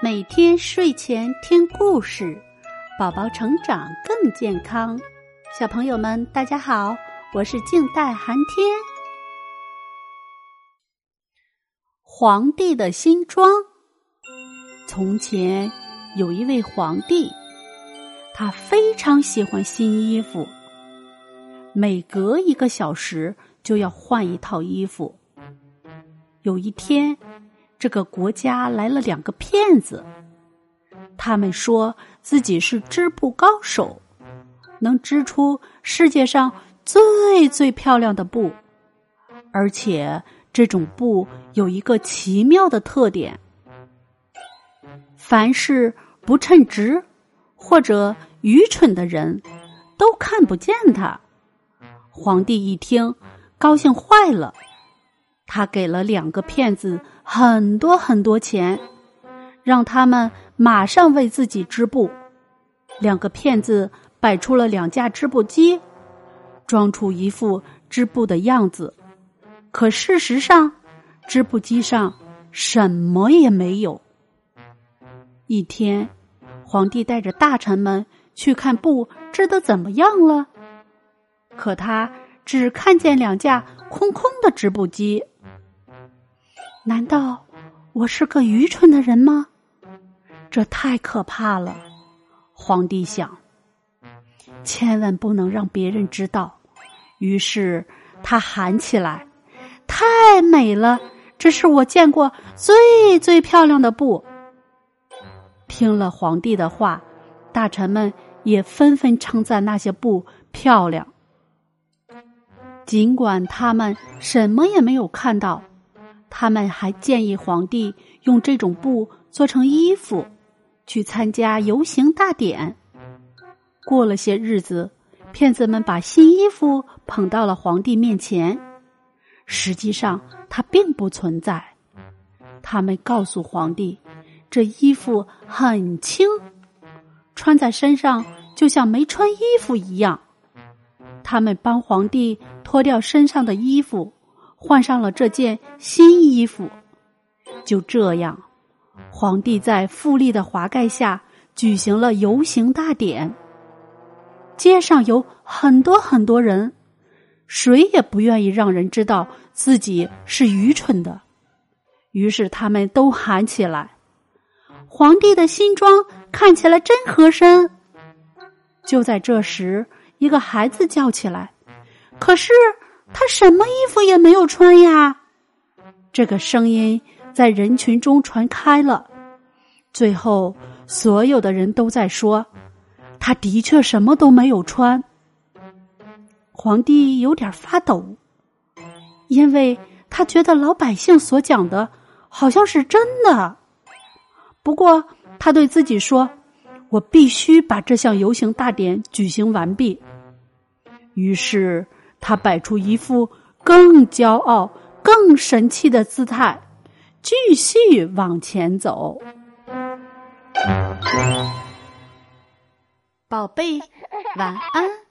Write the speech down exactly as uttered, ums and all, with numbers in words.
每天睡前听故事，宝宝成长更健康。小朋友们，大家好，我是静待寒天。皇帝的新装。从前有一位皇帝，他非常喜欢新衣服，每隔一个小时就要换一套衣服。有一天，这个国家来了两个骗子，他们说自己是织布高手，能织出世界上最最漂亮的布，而且这种布有一个奇妙的特点，凡是不称职或者愚蠢的人都看不见它。皇帝一听，高兴坏了，他给了两个骗子很多很多钱，让他们马上为自己织布。两个骗子摆出了两架织布机，装出一副织布的样子，可事实上织布机上什么也没有。一天，皇帝带着大臣们去看布织得怎么样了，可他只看见两架空空的织布机。难道我是个愚蠢的人吗？这太可怕了，皇帝想，千万不能让别人知道。于是他喊起来，太美了，这是我见过最最漂亮的布。听了皇帝的话，大臣们也纷纷称赞那些布漂亮。尽管他们什么也没有看到，他们还建议皇帝用这种布做成衣服，去参加游行大典。过了些日子，骗子们把新衣服捧到了皇帝面前，实际上它并不存在。他们告诉皇帝，这衣服很轻，穿在身上就像没穿衣服一样。他们帮皇帝脱掉身上的衣服，换上了这件新衣服。就这样，皇帝在富丽的华盖下举行了游行大典。街上有很多很多人，谁也不愿意让人知道自己是愚蠢的。于是他们都喊起来，皇帝的新装看起来真合身。就在这时，一个孩子叫起来，可是他什么衣服也没有穿呀！这个声音在人群中传开了，最后所有的人都在说，他的确什么都没有穿。皇帝有点发抖，因为他觉得老百姓所讲的好像是真的。不过他对自己说，我必须把这项游行大典举行完毕。于是他摆出一副更骄傲更神气的姿态，继续往前走。宝贝，晚安。